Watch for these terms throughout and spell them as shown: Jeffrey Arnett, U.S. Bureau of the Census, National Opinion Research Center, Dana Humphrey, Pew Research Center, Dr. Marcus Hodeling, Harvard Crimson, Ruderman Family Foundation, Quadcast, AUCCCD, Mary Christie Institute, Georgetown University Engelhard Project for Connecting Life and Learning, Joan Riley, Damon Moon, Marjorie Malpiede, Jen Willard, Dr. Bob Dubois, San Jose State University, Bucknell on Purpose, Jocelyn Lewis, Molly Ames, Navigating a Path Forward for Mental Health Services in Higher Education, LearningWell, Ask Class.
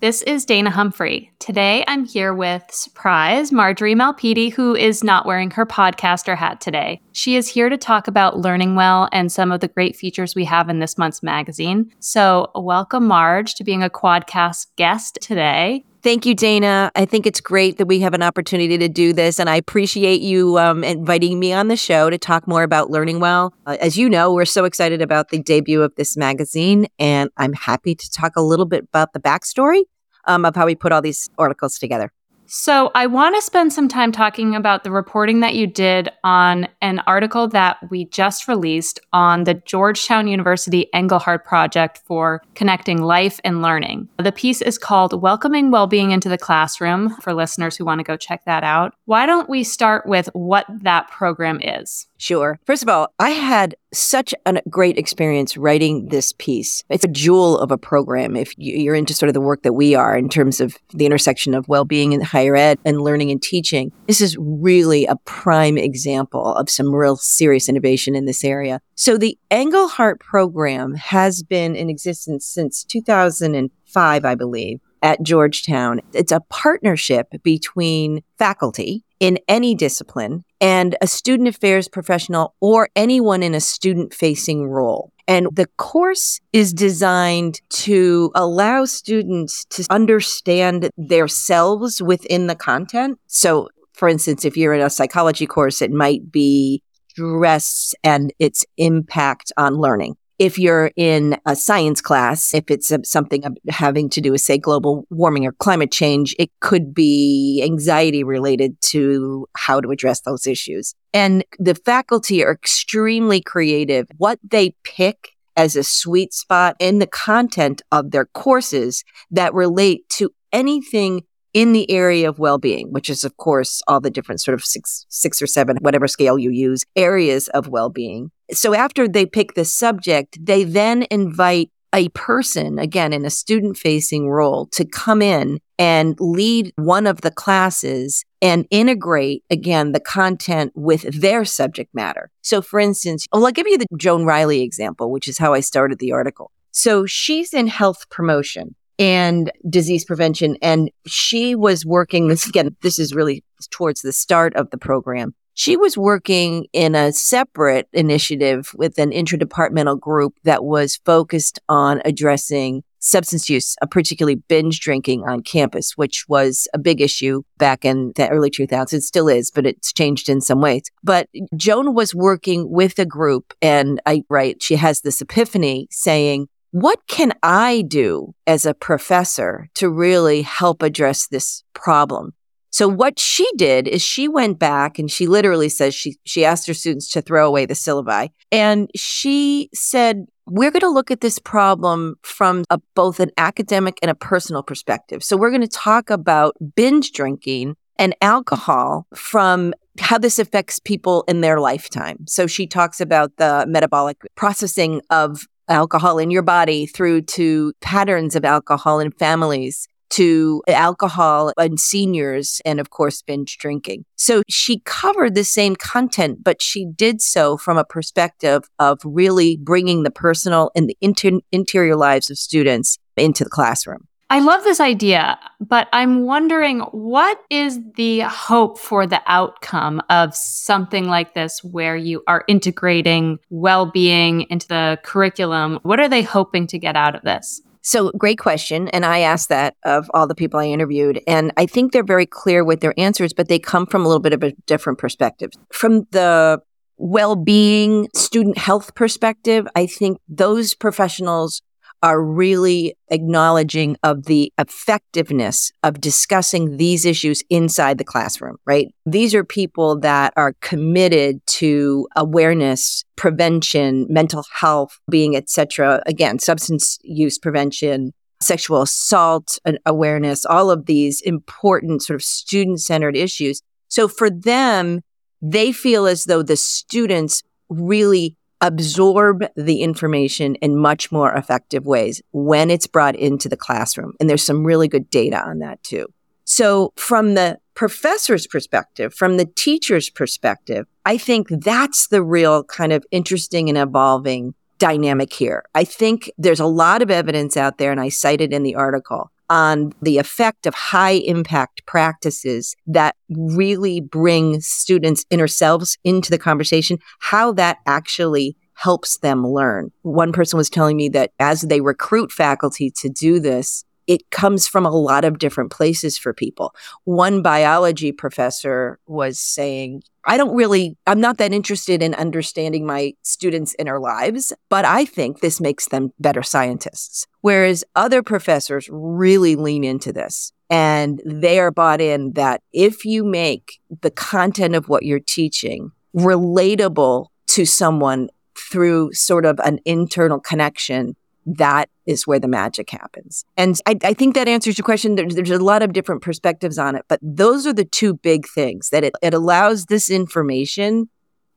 This is Dana Humphrey. Today I'm here with, surprise, Marjorie Malpiede, who is not wearing her podcaster hat today. She is here to talk about LearningWell and some of the great features we have in this month's magazine. So welcome, Marge, to being a Quadcast guest today. Thank you, Dana. I think it's great that we have an opportunity to do this, and I appreciate you inviting me on the show to talk more about LearningWell. As you know, we're so excited about the debut of this magazine, and I'm happy to talk a little bit about the backstory of how we put all these articles together. So I want to spend some time talking about the reporting that you did on an article that we just released on the Georgetown University Engelhard Project for Connecting Life and Learning. The piece is called Welcoming Wellbeing into the Classroom, for listeners who want to go check that out. Why don't we start with what that program is? Sure. First of all, I had such a great experience writing this piece. It's a jewel of a program if you're into sort of the work that we are in terms of the intersection of well-being in higher ed and learning and teaching. This is really a prime example of some real serious innovation in this area. So the Engelhard program has been in existence since 2005, I believe, at Georgetown. It's a partnership between faculty in any discipline and a student affairs professional or anyone in a student-facing role. And the course is designed to allow students to understand themselves within the content. So, for instance, if you're in a psychology course, it might be stress and its impact on learning. If you're in a science class, if it's something having to do with, say, global warming or climate change, it could be anxiety related to how to address those issues. And the faculty are extremely creative. What they pick as a sweet spot in the content of their courses that relate to anything in the area of well-being, which is, of course, all the different sort of six or seven, whatever scale you use, areas of well-being. So after they pick the subject, they then invite a person, again, in a student-facing role, to come in and lead one of the classes and integrate, again, the content with their subject matter. So for instance, I'll give you the Joan Riley example, which is how I started the article. So she's in health promotion and disease prevention. And she was working, this is really towards the start of the program. She was working in a separate initiative with an interdepartmental group that was focused on addressing substance use, particularly binge drinking on campus, which was a big issue back in the early 2000s. It still is, but it's changed in some ways. But Joan was working with a group, and she has this epiphany saying, what can I do as a professor to really help address this problem? So what she did is she went back and she literally says she asked her students to throw away the syllabi. And she said, we're going to look at this problem from both an academic and a personal perspective. So we're going to talk about binge drinking and alcohol from how this affects people in their lifetime. So she talks about the metabolic processing of alcohol in your body through to patterns of alcohol in families, to alcohol in seniors, and of course, binge drinking. So she covered the same content, but she did so from a perspective of really bringing the personal and the interior lives of students into the classroom. I love this idea, but I'm wondering, what is the hope for the outcome of something like this where you are integrating well-being into the curriculum? What are they hoping to get out of this? So great question. And I asked that of all the people I interviewed. And I think they're very clear with their answers, but they come from a little bit of a different perspective. From the well-being student health perspective, I think those professionals are really acknowledging of the effectiveness of discussing these issues inside the classroom, right? These are people that are committed to awareness, prevention, mental health, being, et cetera, again, substance use prevention, sexual assault and awareness, all of these important sort of student-centered issues. So for them, they feel as though the students really absorb the information in much more effective ways when it's brought into the classroom. And there's some really good data on that too. So from the professor's perspective, from the teacher's perspective, I think that's the real kind of interesting and evolving dynamic here. I think there's a lot of evidence out there, and I cited in the article, on the effect of high impact practices that really bring students' inner selves into the conversation, how that actually helps them learn. One person was telling me that as they recruit faculty to do this, it comes from a lot of different places for people. One biology professor was saying, I'm not that interested in understanding my students' inner lives, but I think this makes them better scientists. Whereas other professors really lean into this, and they are bought in that if you make the content of what you're teaching relatable to someone through sort of an internal connection, that is where the magic happens. And I think that answers your question. There's a lot of different perspectives on it, but those are the two big things, that it allows this information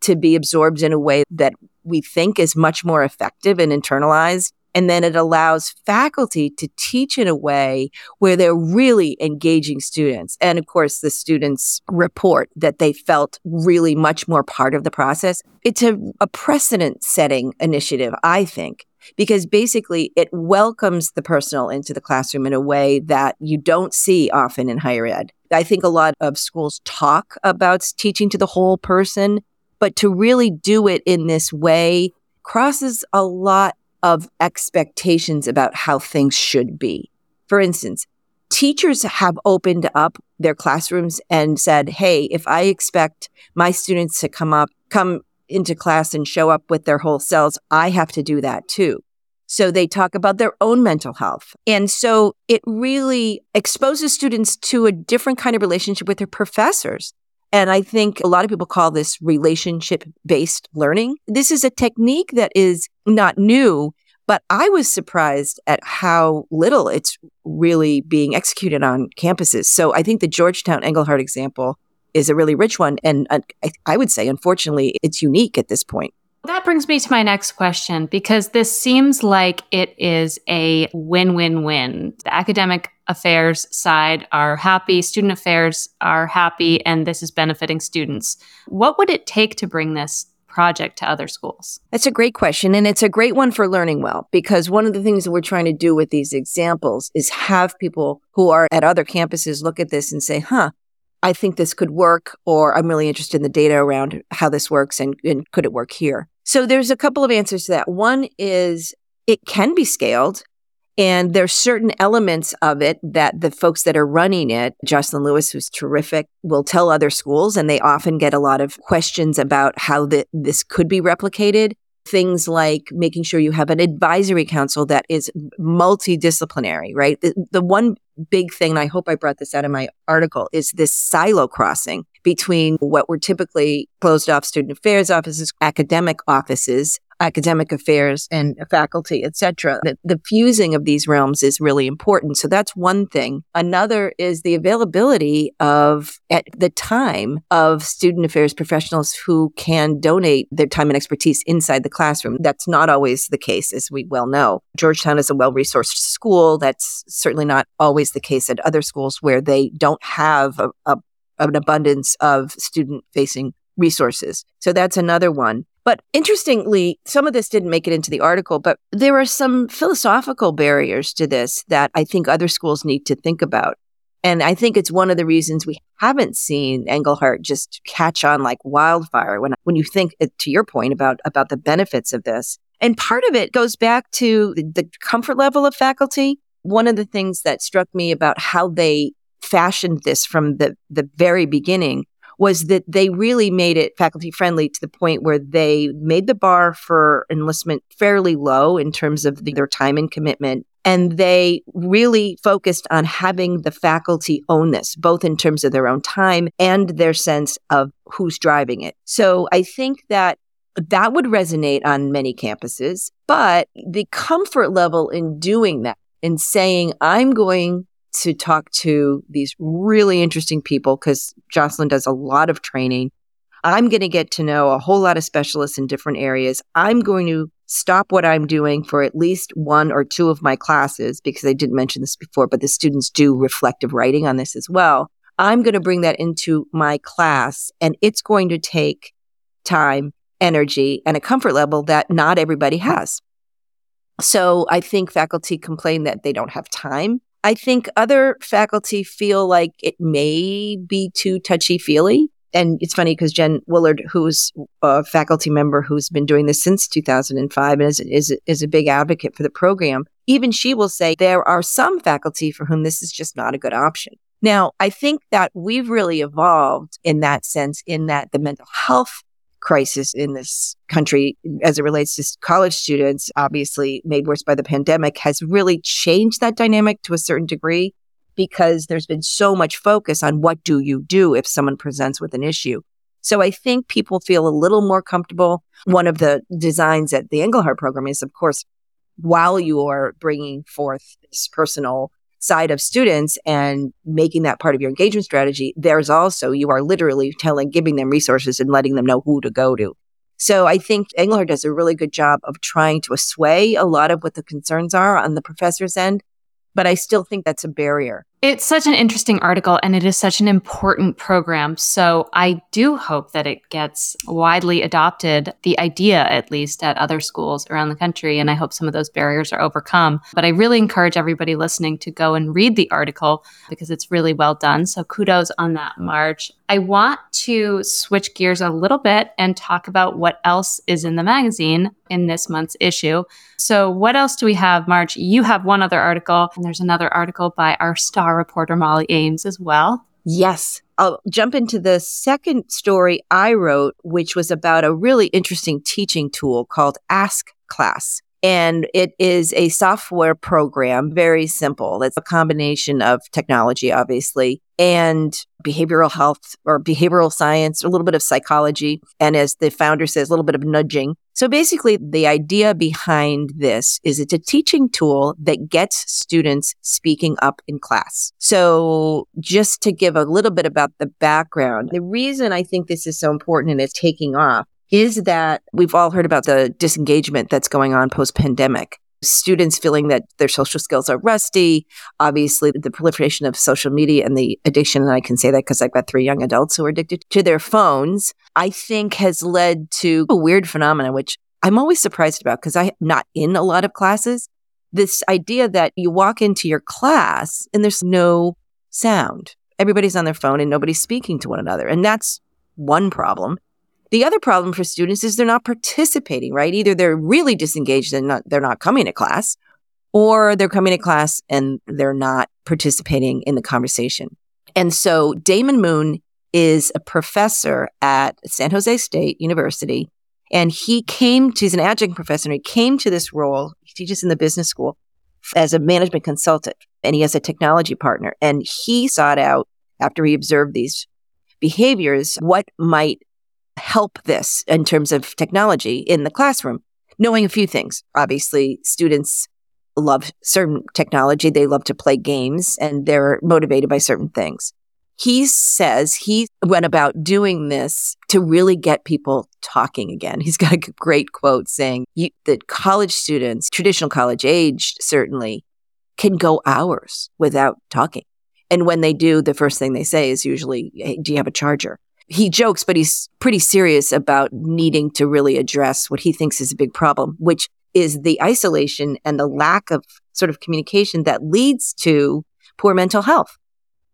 to be absorbed in a way that we think is much more effective and internalized. And then it allows faculty to teach in a way where they're really engaging students. And of course, the students report that they felt really much more part of the process. It's a precedent-setting initiative, I think, because basically it welcomes the personal into the classroom in a way that you don't see often in higher ed. I think a lot of schools talk about teaching to the whole person, but to really do it in this way crosses a lot of expectations about how things should be. For instance, teachers have opened up their classrooms and said, hey, if I expect my students to come into class and show up with their whole selves, I have to do that too. So they talk about their own mental health. And so it really exposes students to a different kind of relationship with their professors. And I think a lot of people call this relationship-based learning. This is a technique that is not new, but I was surprised at how little it's really being executed on campuses. So I think the Georgetown Engelhard example is a really rich one. And I would say, unfortunately, it's unique at this point. That brings me to my next question, because this seems like it is a win-win-win. The academic affairs side are happy, student affairs are happy, and this is benefiting students. What would it take to bring this project to other schools? That's a great question, and it's a great one for LearningWell, because one of the things that we're trying to do with these examples is have people who are at other campuses look at this and say, I think this could work, or I'm really interested in the data around how this works, and could it work here? So there's a couple of answers to that. One is it can be scaled, and there's certain elements of it that the folks that are running it, Jocelyn Lewis, who's terrific, will tell other schools, and they often get a lot of questions about how this could be replicated. Things like making sure you have an advisory council that is multidisciplinary, right? The one big thing, and I hope I brought this out in my article, is this silo crossing between what were typically closed-off student affairs offices, academic affairs, and faculty, et cetera. The fusing of these realms is really important. So that's one thing. Another is the availability of, at the time, of student affairs professionals who can donate their time and expertise inside the classroom. That's not always the case, as we well know. Georgetown is a well-resourced school. That's certainly not always the case at other schools where they don't have an abundance of student-facing resources. So that's another one. But interestingly, some of this didn't make it into the article, but there are some philosophical barriers to this that I think other schools need to think about. And I think it's one of the reasons we haven't seen Engelhard just catch on like wildfire when you think, to your point, about the benefits of this. And part of it goes back to the comfort level of faculty. One of the things that struck me about how they fashioned this from the very beginning was that they really made it faculty friendly to the point where they made the bar for enlistment fairly low in terms of their time and commitment. And they really focused on having the faculty own this, both in terms of their own time and their sense of who's driving it. So I think that would resonate on many campuses, but the comfort level in doing that and saying, I'm going to talk to these really interesting people because Jocelyn does a lot of training. I'm going to get to know a whole lot of specialists in different areas. I'm going to stop what I'm doing for at least one or two of my classes, because I didn't mention this before, but the students do reflective writing on this as well. I'm going to bring that into my class, and it's going to take time, energy, and a comfort level that not everybody has. So I think faculty complain that they don't have time. I think other faculty feel like it may be too touchy-feely. And it's funny because Jen Willard, who's a faculty member who's been doing this since 2005 and is a big advocate for the program, even she will say there are some faculty for whom this is just not a good option. Now, I think that we've really evolved in that sense, in that the mental health crisis in this country, as it relates to college students, obviously made worse by the pandemic, has really changed that dynamic to a certain degree, because there's been so much focus on what do you do if someone presents with an issue. So I think people feel a little more comfortable. One of the designs at the Engelhard program is, of course, while you are bringing forth this personal side of students and making that part of your engagement strategy, there's also, you are literally giving them resources and letting them know who to go to. So I think Engelhard does a really good job of trying to assuage a lot of what the concerns are on the professor's end, but I still think that's a barrier. It's such an interesting article, and it is such an important program. So I do hope that it gets widely adopted, the idea at least, at other schools around the country. And I hope some of those barriers are overcome. But I really encourage everybody listening to go and read the article, because it's really well done. So kudos on that, Marge. I want to switch gears a little bit and talk about what else is in the magazine in this month's issue. So what else do we have, Marge? You have one other article, and there's another article by our star reporter, Molly Ames, as well. Yes. I'll jump into the second story I wrote, which was about a really interesting teaching tool called Ask Class. And it is a software program, very simple. It's a combination of technology, obviously, and behavioral health or behavioral science, a little bit of psychology, and as the founder says, a little bit of nudging. So basically, the idea behind this is it's a teaching tool that gets students speaking up in class. So just to give a little bit about the background, the reason I think this is so important and it's taking off is that we've all heard about the disengagement that's going on post-pandemic. Students feeling that their social skills are rusty, obviously the proliferation of social media and the addiction, and I can say that because I've got three young adults who are addicted to their phones, I think has led to a weird phenomenon, which I'm always surprised about because I'm not in a lot of classes. This idea that you walk into your class and there's no sound. Everybody's on their phone and nobody's speaking to one another. And that's one problem. The other problem for students is they're not participating, right? Either they're really disengaged and they're not coming to class, or they're coming to class and they're not participating in the conversation. And so Damon Moon is a professor at San Jose State University, and he's an adjunct professor, and he came to this role, he teaches in the business school, as a management consultant, and he has a technology partner. And he sought out, after he observed these behaviors, what might help this in terms of technology in the classroom, knowing a few things. Obviously, students love certain technology. They love to play games, and they're motivated by certain things. He says he went about doing this to really get people talking again. He's got a great quote saying that college students, traditional college age certainly, can go hours without talking. And when they do, the first thing they say is usually, hey, do you have a charger? He jokes, but he's pretty serious about needing to really address what he thinks is a big problem, which is the isolation and the lack of sort of communication that leads to poor mental health.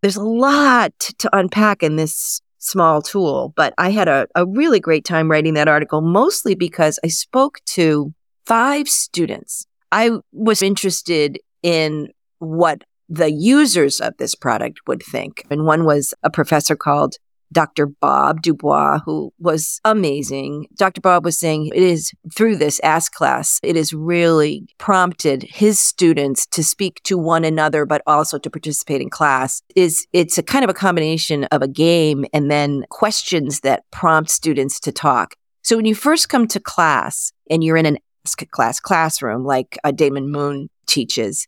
There's a lot to unpack in this small tool, but I had a really great time writing that article, mostly because I spoke to 5 students. I was interested in what the users of this product would think. And one was a professor called Dr. Bob Dubois, who was amazing. Dr. Bob was saying it is through this Ask Class, it has really prompted his students to speak to one another, but also to participate in class. It's a kind of a combination of a game and then questions that prompt students to talk. So when you first come to class and you're in an Ask Class classroom, like Damon Moon teaches,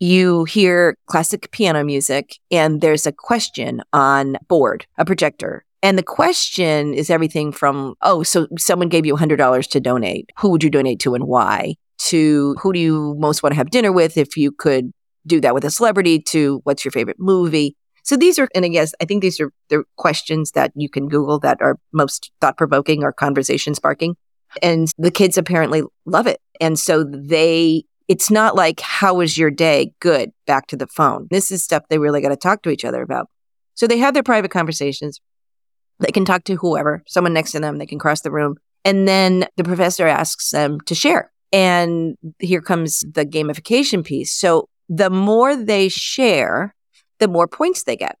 you hear classic piano music and there's a question on board, a projector. And the question is everything from, oh, so someone gave you $100 to donate. Who would you donate to and why? To who do you most want to have dinner with if you could do that with a celebrity? To what's your favorite movie? So these are, and yes, I think these are the questions that you can Google that are most thought-provoking or conversation sparking. And the kids apparently love it. And so it's not like, how was your day? Good. Back to the phone. This is stuff they really got to talk to each other about. So they have their private conversations. They can talk to whoever, someone next to them, they can cross the room. And then the professor asks them to share. And here comes the gamification piece. So the more they share, the more points they get.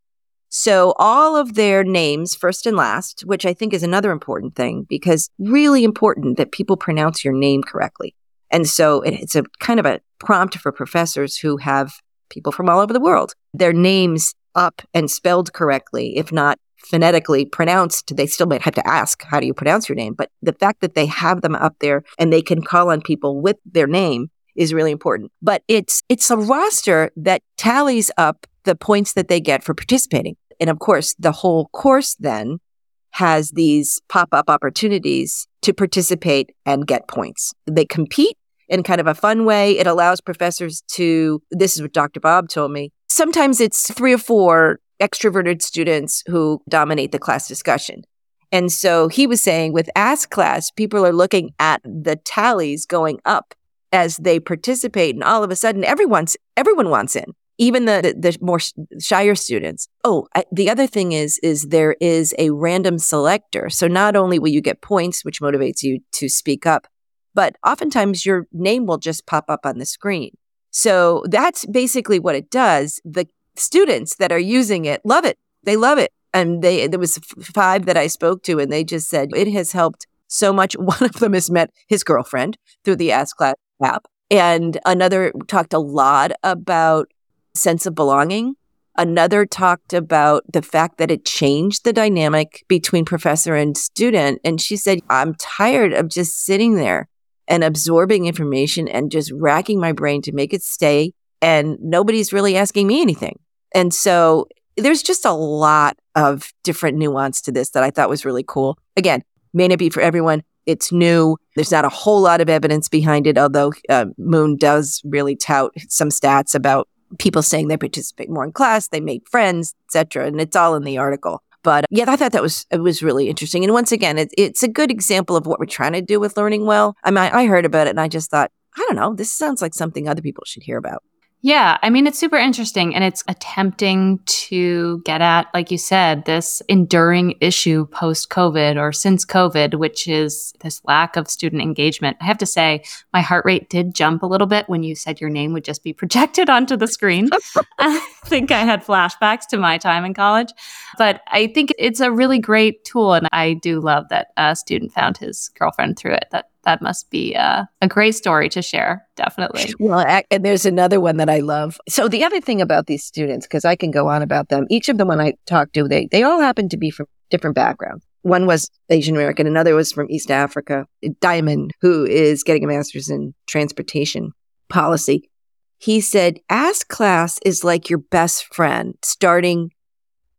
So all of their names, first and last, which I think is another important thing, because really important that people pronounce your name correctly. And so it's a kind of a prompt for professors who have people from all over the world, their names up and spelled correctly, if not phonetically pronounced. They still might have to ask, how do you pronounce your name? But the fact that they have them up there and they can call on people with their name is really important. But it's a roster that tallies up the points that they get for participating. And of course, the whole course then has these pop-up opportunities to participate and get points. They compete in kind of a fun way. It allows professors to, this is what Dr. Bob told me, sometimes it's 3 or 4 extroverted students who dominate the class discussion. And so he was saying with Ask Class, people are looking at the tallies going up as they participate. And all of a sudden, everyone wants in, even the more shyer students. The other thing is there is a random selector. So not only will you get points, which motivates you to speak up, but oftentimes your name will just pop up on the screen. So that's basically what it does. The students that are using it love it. They love it. And there was 5 that I spoke to, and they just said it has helped so much. One of them has met his girlfriend through the Ask Class app. And another talked a lot about sense of belonging. Another talked about the fact that it changed the dynamic between professor and student. And she said, I'm tired of just sitting there and absorbing information and just racking my brain to make it stay. And nobody's really asking me anything. And so there's just a lot of different nuance to this that I thought was really cool. Again, may not be for everyone. It's new. There's not a whole lot of evidence behind it, although Moon does really tout some stats about people saying they participate more in class, they made friends, etc. And it's all in the article. But yeah, I thought it was really interesting. And once again, it's a good example of what we're trying to do with LearningWell. I mean, I heard about it and I just thought, I don't know, this sounds like something other people should hear about. Yeah, I mean, it's super interesting, and it's attempting to get at, like you said, this enduring issue post-COVID or since COVID, which is this lack of student engagement. I have to say, my heart rate did jump a little bit when you said your name would just be projected onto the screen. I think I had flashbacks to my time in college, but I think it's a really great tool, and I do love that a student found his girlfriend through it. That must be a great story to share, definitely. Well, and there's another one that I love. So the other thing about these students, because I can go on about them, each of them when I talked to, they all happen to be from different backgrounds. One was Asian American, another was from East Africa. Diamond, who is getting a master's in transportation policy, he said, Ask Class is like your best friend starting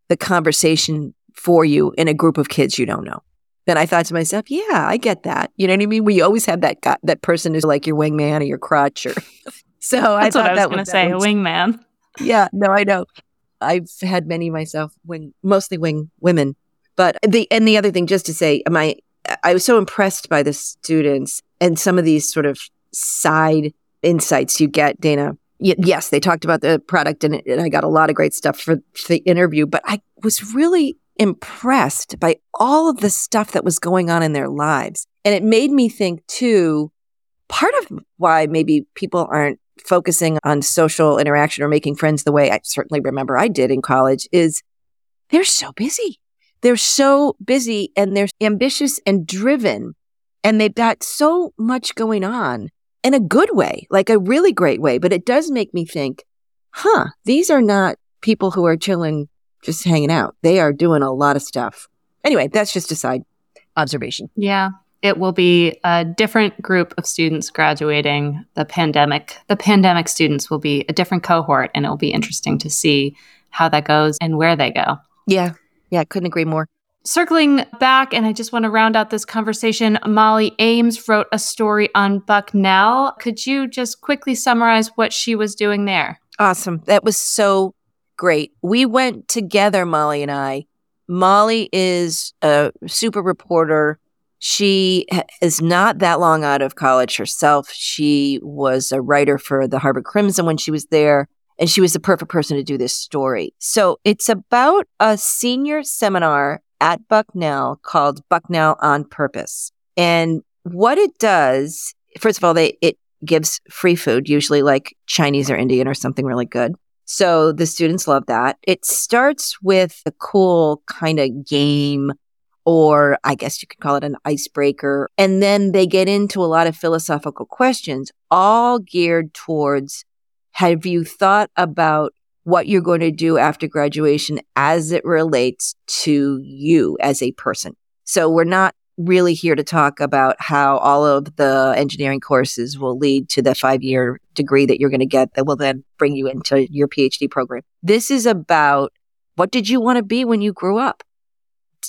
the conversation for you in a group of kids you don't know. Then I thought to myself, yeah, I get that. You know what I mean? We always have that guy, that person who's like your wingman or your crotch. Or so that's I thought what I was going to say, a wingman. Yeah, no, I know. I've had many myself, mostly wing women. But the other thing, just to say, I was so impressed by the students and some of these sort of side insights you get, Dana. Yes, they talked about the product, and I got a lot of great stuff for the interview. But I was really impressed by all of the stuff that was going on in their lives. And it made me think, too, part of why maybe people aren't focusing on social interaction or making friends the way I certainly remember I did in college is they're so busy. They're so busy and they're ambitious and driven. And they've got so much going on in a good way, like a really great way. But it does make me think, these are not people who are chilling just hanging out. They are doing a lot of stuff. Anyway, that's just a side observation. Yeah. it will be a different group of students graduating the pandemic. The pandemic students will be a different cohort, and it will be interesting to see how that goes and where they go. Yeah. Yeah. Couldn't agree more. Circling back, and I just want to round out this conversation, Molly Ames wrote a story on Bucknell. Could you just quickly summarize what she was doing there? Awesome. That was so great. We went together, Molly and I. Molly is a super reporter. She is not that long out of college herself. She was a writer for the Harvard Crimson when she was there, and she was the perfect person to do this story. So it's about a senior seminar at Bucknell called Bucknell on Purpose. And what it does, first of all, it gives free food, usually like Chinese or Indian or something really good. So the students love that. It starts with a cool kind of game, or I guess you could call it an icebreaker. And then they get into a lot of philosophical questions, all geared towards, have you thought about what you're going to do after graduation as it relates to you as a person? So we're not really here to talk about how all of the engineering courses will lead to the 5-year degree that you're going to get that will then bring you into your PhD program. This is about, what did you want to be when you grew up?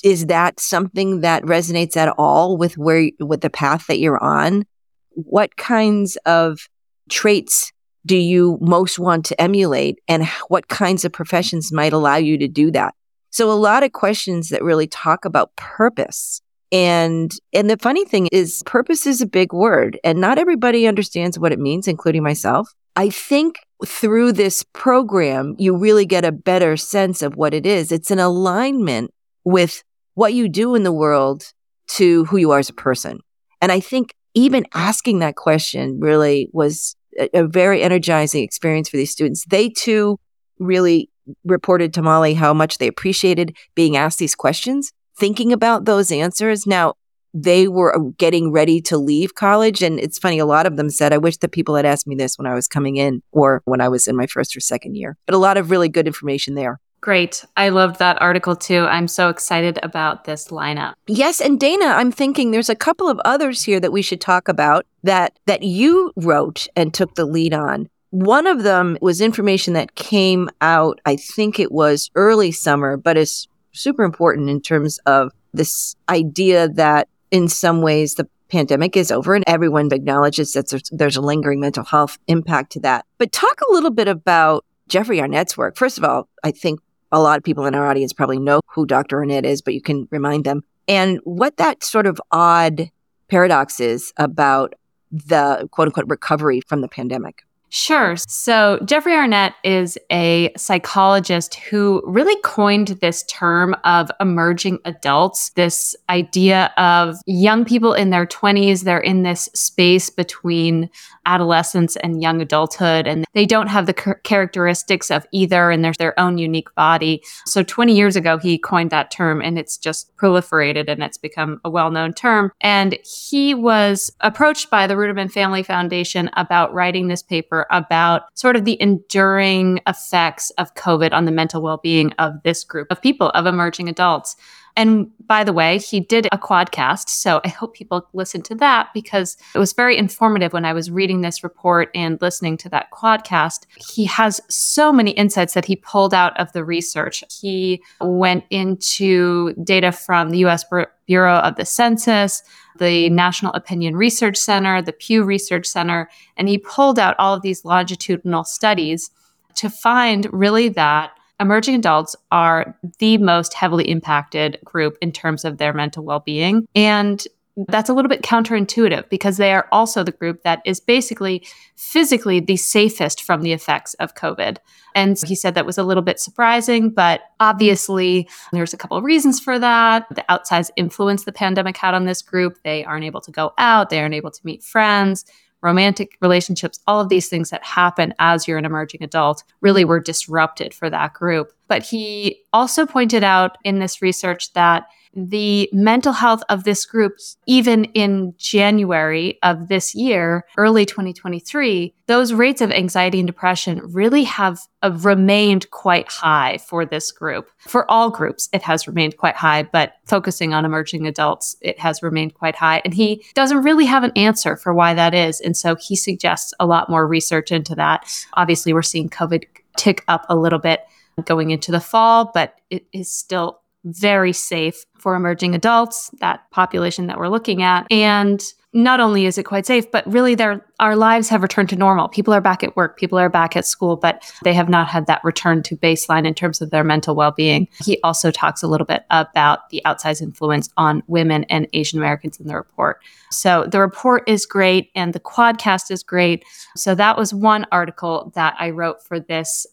Is that something that resonates at all with with the path that you're on? What kinds of traits do you most want to emulate, and what kinds of professions might allow you to do that? So a lot of questions that really talk about purpose. And the funny thing is, purpose is a big word, and not everybody understands what it means, including myself. I think through this program, you really get a better sense of what it is. It's an alignment with what you do in the world to who you are as a person. And I think even asking that question really was a very energizing experience for these students. They too really reported to Molly how much they appreciated being asked these questions, thinking about those answers. Now, they were getting ready to leave college. And it's funny, a lot of them said, I wish that people had asked me this when I was coming in or when I was in my first or second year. But a lot of really good information there. Great. I loved that article too. I'm so excited about this lineup. Yes. And Dana, I'm thinking there's a couple of others here that we should talk about that you wrote and took the lead on. One of them was information that came out, I think it was early summer, but it's super important in terms of this idea that in some ways the pandemic is over and everyone acknowledges that there's a lingering mental health impact to that. But talk a little bit about Jeffrey Arnett's work. First of all, I think a lot of people in our audience probably know who Dr. Arnett is, but you can remind them. And what that sort of odd paradox is about the quote-unquote recovery from the pandemic. Sure. So Jeffrey Arnett is a psychologist who really coined this term of emerging adults, this idea of young people in their 20s. They're in this space between adolescence and young adulthood, and they don't have the characteristics of either, and they're their own unique body. So 20 years ago, he coined that term, and it's just proliferated, and it's become a well-known term. And he was approached by the Ruderman Family Foundation about writing this paper about sort of the enduring effects of COVID on the mental well-being of this group of people, of emerging adults. And by the way, he did a Quadcast, so I hope people listen to that because it was very informative when I was reading this report and listening to that Quadcast. He has so many insights that he pulled out of the research. He went into data from the U.S. Bureau of the Census, the National Opinion Research Center, the Pew Research Center, and he pulled out all of these longitudinal studies to find really that emerging adults are the most heavily impacted group in terms of their mental well-being. And that's a little bit counterintuitive because they are also the group that is basically physically the safest from the effects of COVID. And so he said that was a little bit surprising, but obviously there's a couple of reasons for that. The outsized influence the pandemic had on this group, they aren't able to go out, they aren't able to meet friends, romantic relationships, all of these things that happen as you're an emerging adult really were disrupted for that group. But he also pointed out in this research that the mental health of this group, even in January of this year, early 2023, those rates of anxiety and depression really have remained quite high for this group. For all groups, it has remained quite high, but focusing on emerging adults, it has remained quite high. And he doesn't really have an answer for why that is. And so he suggests a lot more research into that. Obviously, we're seeing COVID tick up a little bit going into the fall, but it is still very safe for emerging adults, that population that we're looking at. And not only is it quite safe, but really our lives have returned to normal. People are back at work, people are back at school, but they have not had that return to baseline in terms of their mental well-being. He also talks a little bit about the outsized influence on women and Asian Americans in the report. So the report is great and the Quadcast is great. So that was one article that I wrote for this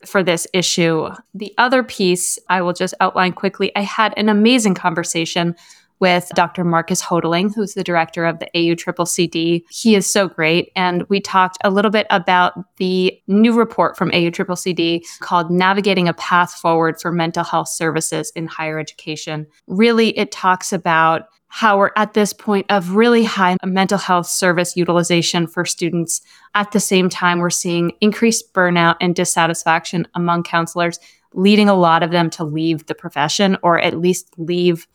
issue. The other piece I will just outline quickly. I had an amazing conversation with Dr. Marcus Hodeling, who's the director of the AUCCCD. He is so great. And we talked a little bit about the new report from AUCCCD called Navigating a Path Forward for Mental Health Services in Higher Education. Really, it talks about how we're at this point of really high mental health service utilization for students. At the same time, we're seeing increased burnout and dissatisfaction among counselors, leading a lot of them to leave the profession or at least leave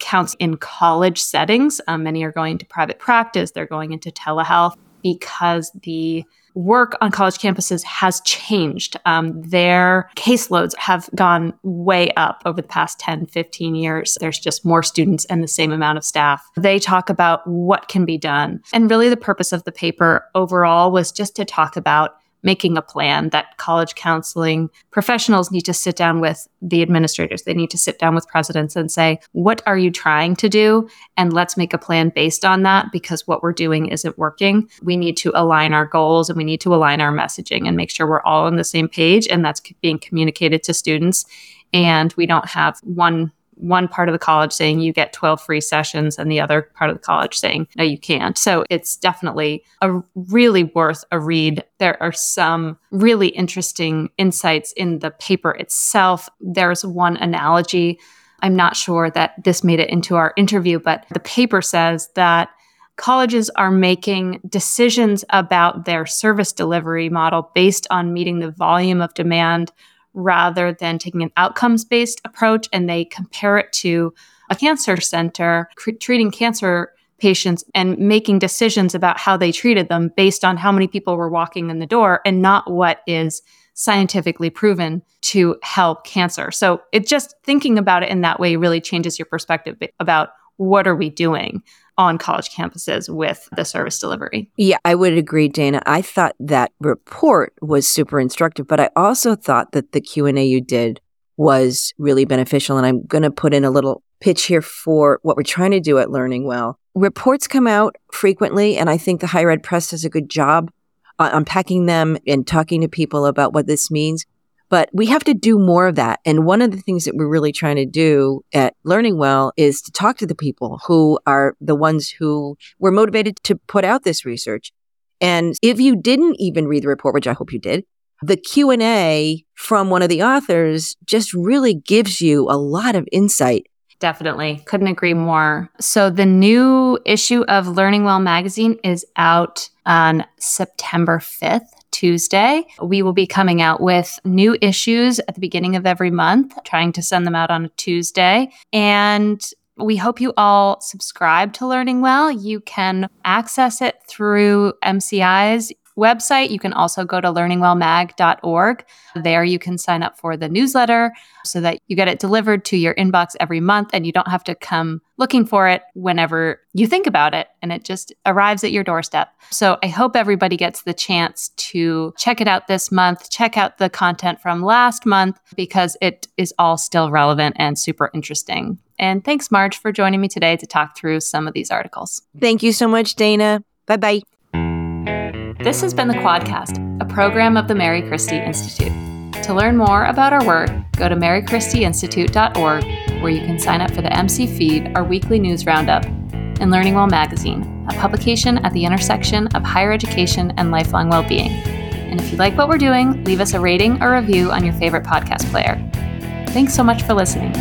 counts in college settings. Many are going to private practice. They're going into telehealth because the work on college campuses has changed. Their caseloads have gone way up over the past 10, 15 years. There's just more students and the same amount of staff. They talk about what can be done. And really the purpose of the paper overall was just to talk about making a plan that college counseling professionals need to sit down with the administrators. They need to sit down with presidents and say, what are you trying to do? And let's make a plan based on that because what we're doing isn't working. We need to align our goals and we need to align our messaging and make sure we're all on the same page and that's being communicated to students. And we don't have one part of the college saying you get 12 free sessions and the other part of the college saying, no, you can't. So it's definitely really worth a read. There are some really interesting insights in the paper itself. There's one analogy. I'm not sure that this made it into our interview, but the paper says that colleges are making decisions about their service delivery model based on meeting the volume of demand rather than taking an outcomes-based approach, and they compare it to a cancer center treating cancer patients and making decisions about how they treated them based on how many people were walking in the door and not what is scientifically proven to help cancer. So it just thinking about it in that way really changes your perspective about what are we doing on college campuses with the service delivery. Yeah, I would agree, Dana. I thought that report was super instructive, but I also thought that the Q&A you did was really beneficial. And I'm going to put in a little pitch here for what we're trying to do at LearningWell. Reports come out frequently, and I think the higher ed press does a good job unpacking them and talking to people about what this means. But we have to do more of that. And one of the things that we're really trying to do at LearningWell is to talk to the people who are the ones who were motivated to put out this research. And if you didn't even read the report, which I hope you did, the Q&A from one of the authors just really gives you a lot of insight. Definitely. Couldn't agree more. So the new issue of LearningWell magazine is out on September 5th. Tuesday. We will be coming out with new issues at the beginning of every month, trying to send them out on a Tuesday. And we hope you all subscribe to LearningWell. You can access it through MCI's website. You can also go to learningwellmag.org. There you can sign up for the newsletter so that you get it delivered to your inbox every month and you don't have to come looking for it whenever you think about it and it just arrives at your doorstep. So I hope everybody gets the chance to check it out this month, check out the content from last month because it is all still relevant and super interesting. And thanks, Marge, for joining me today to talk through some of these articles. Thank you so much, Dana. Bye-bye. This has been the Quadcast, a program of the Mary Christie Institute. To learn more about our work, go to marychristieinstitute.org, where you can sign up for the MC Feed, our weekly news roundup, and LearningWell Magazine, a publication at the intersection of higher education and lifelong well-being. And if you like what we're doing, leave us a rating or review on your favorite podcast player. Thanks so much for listening.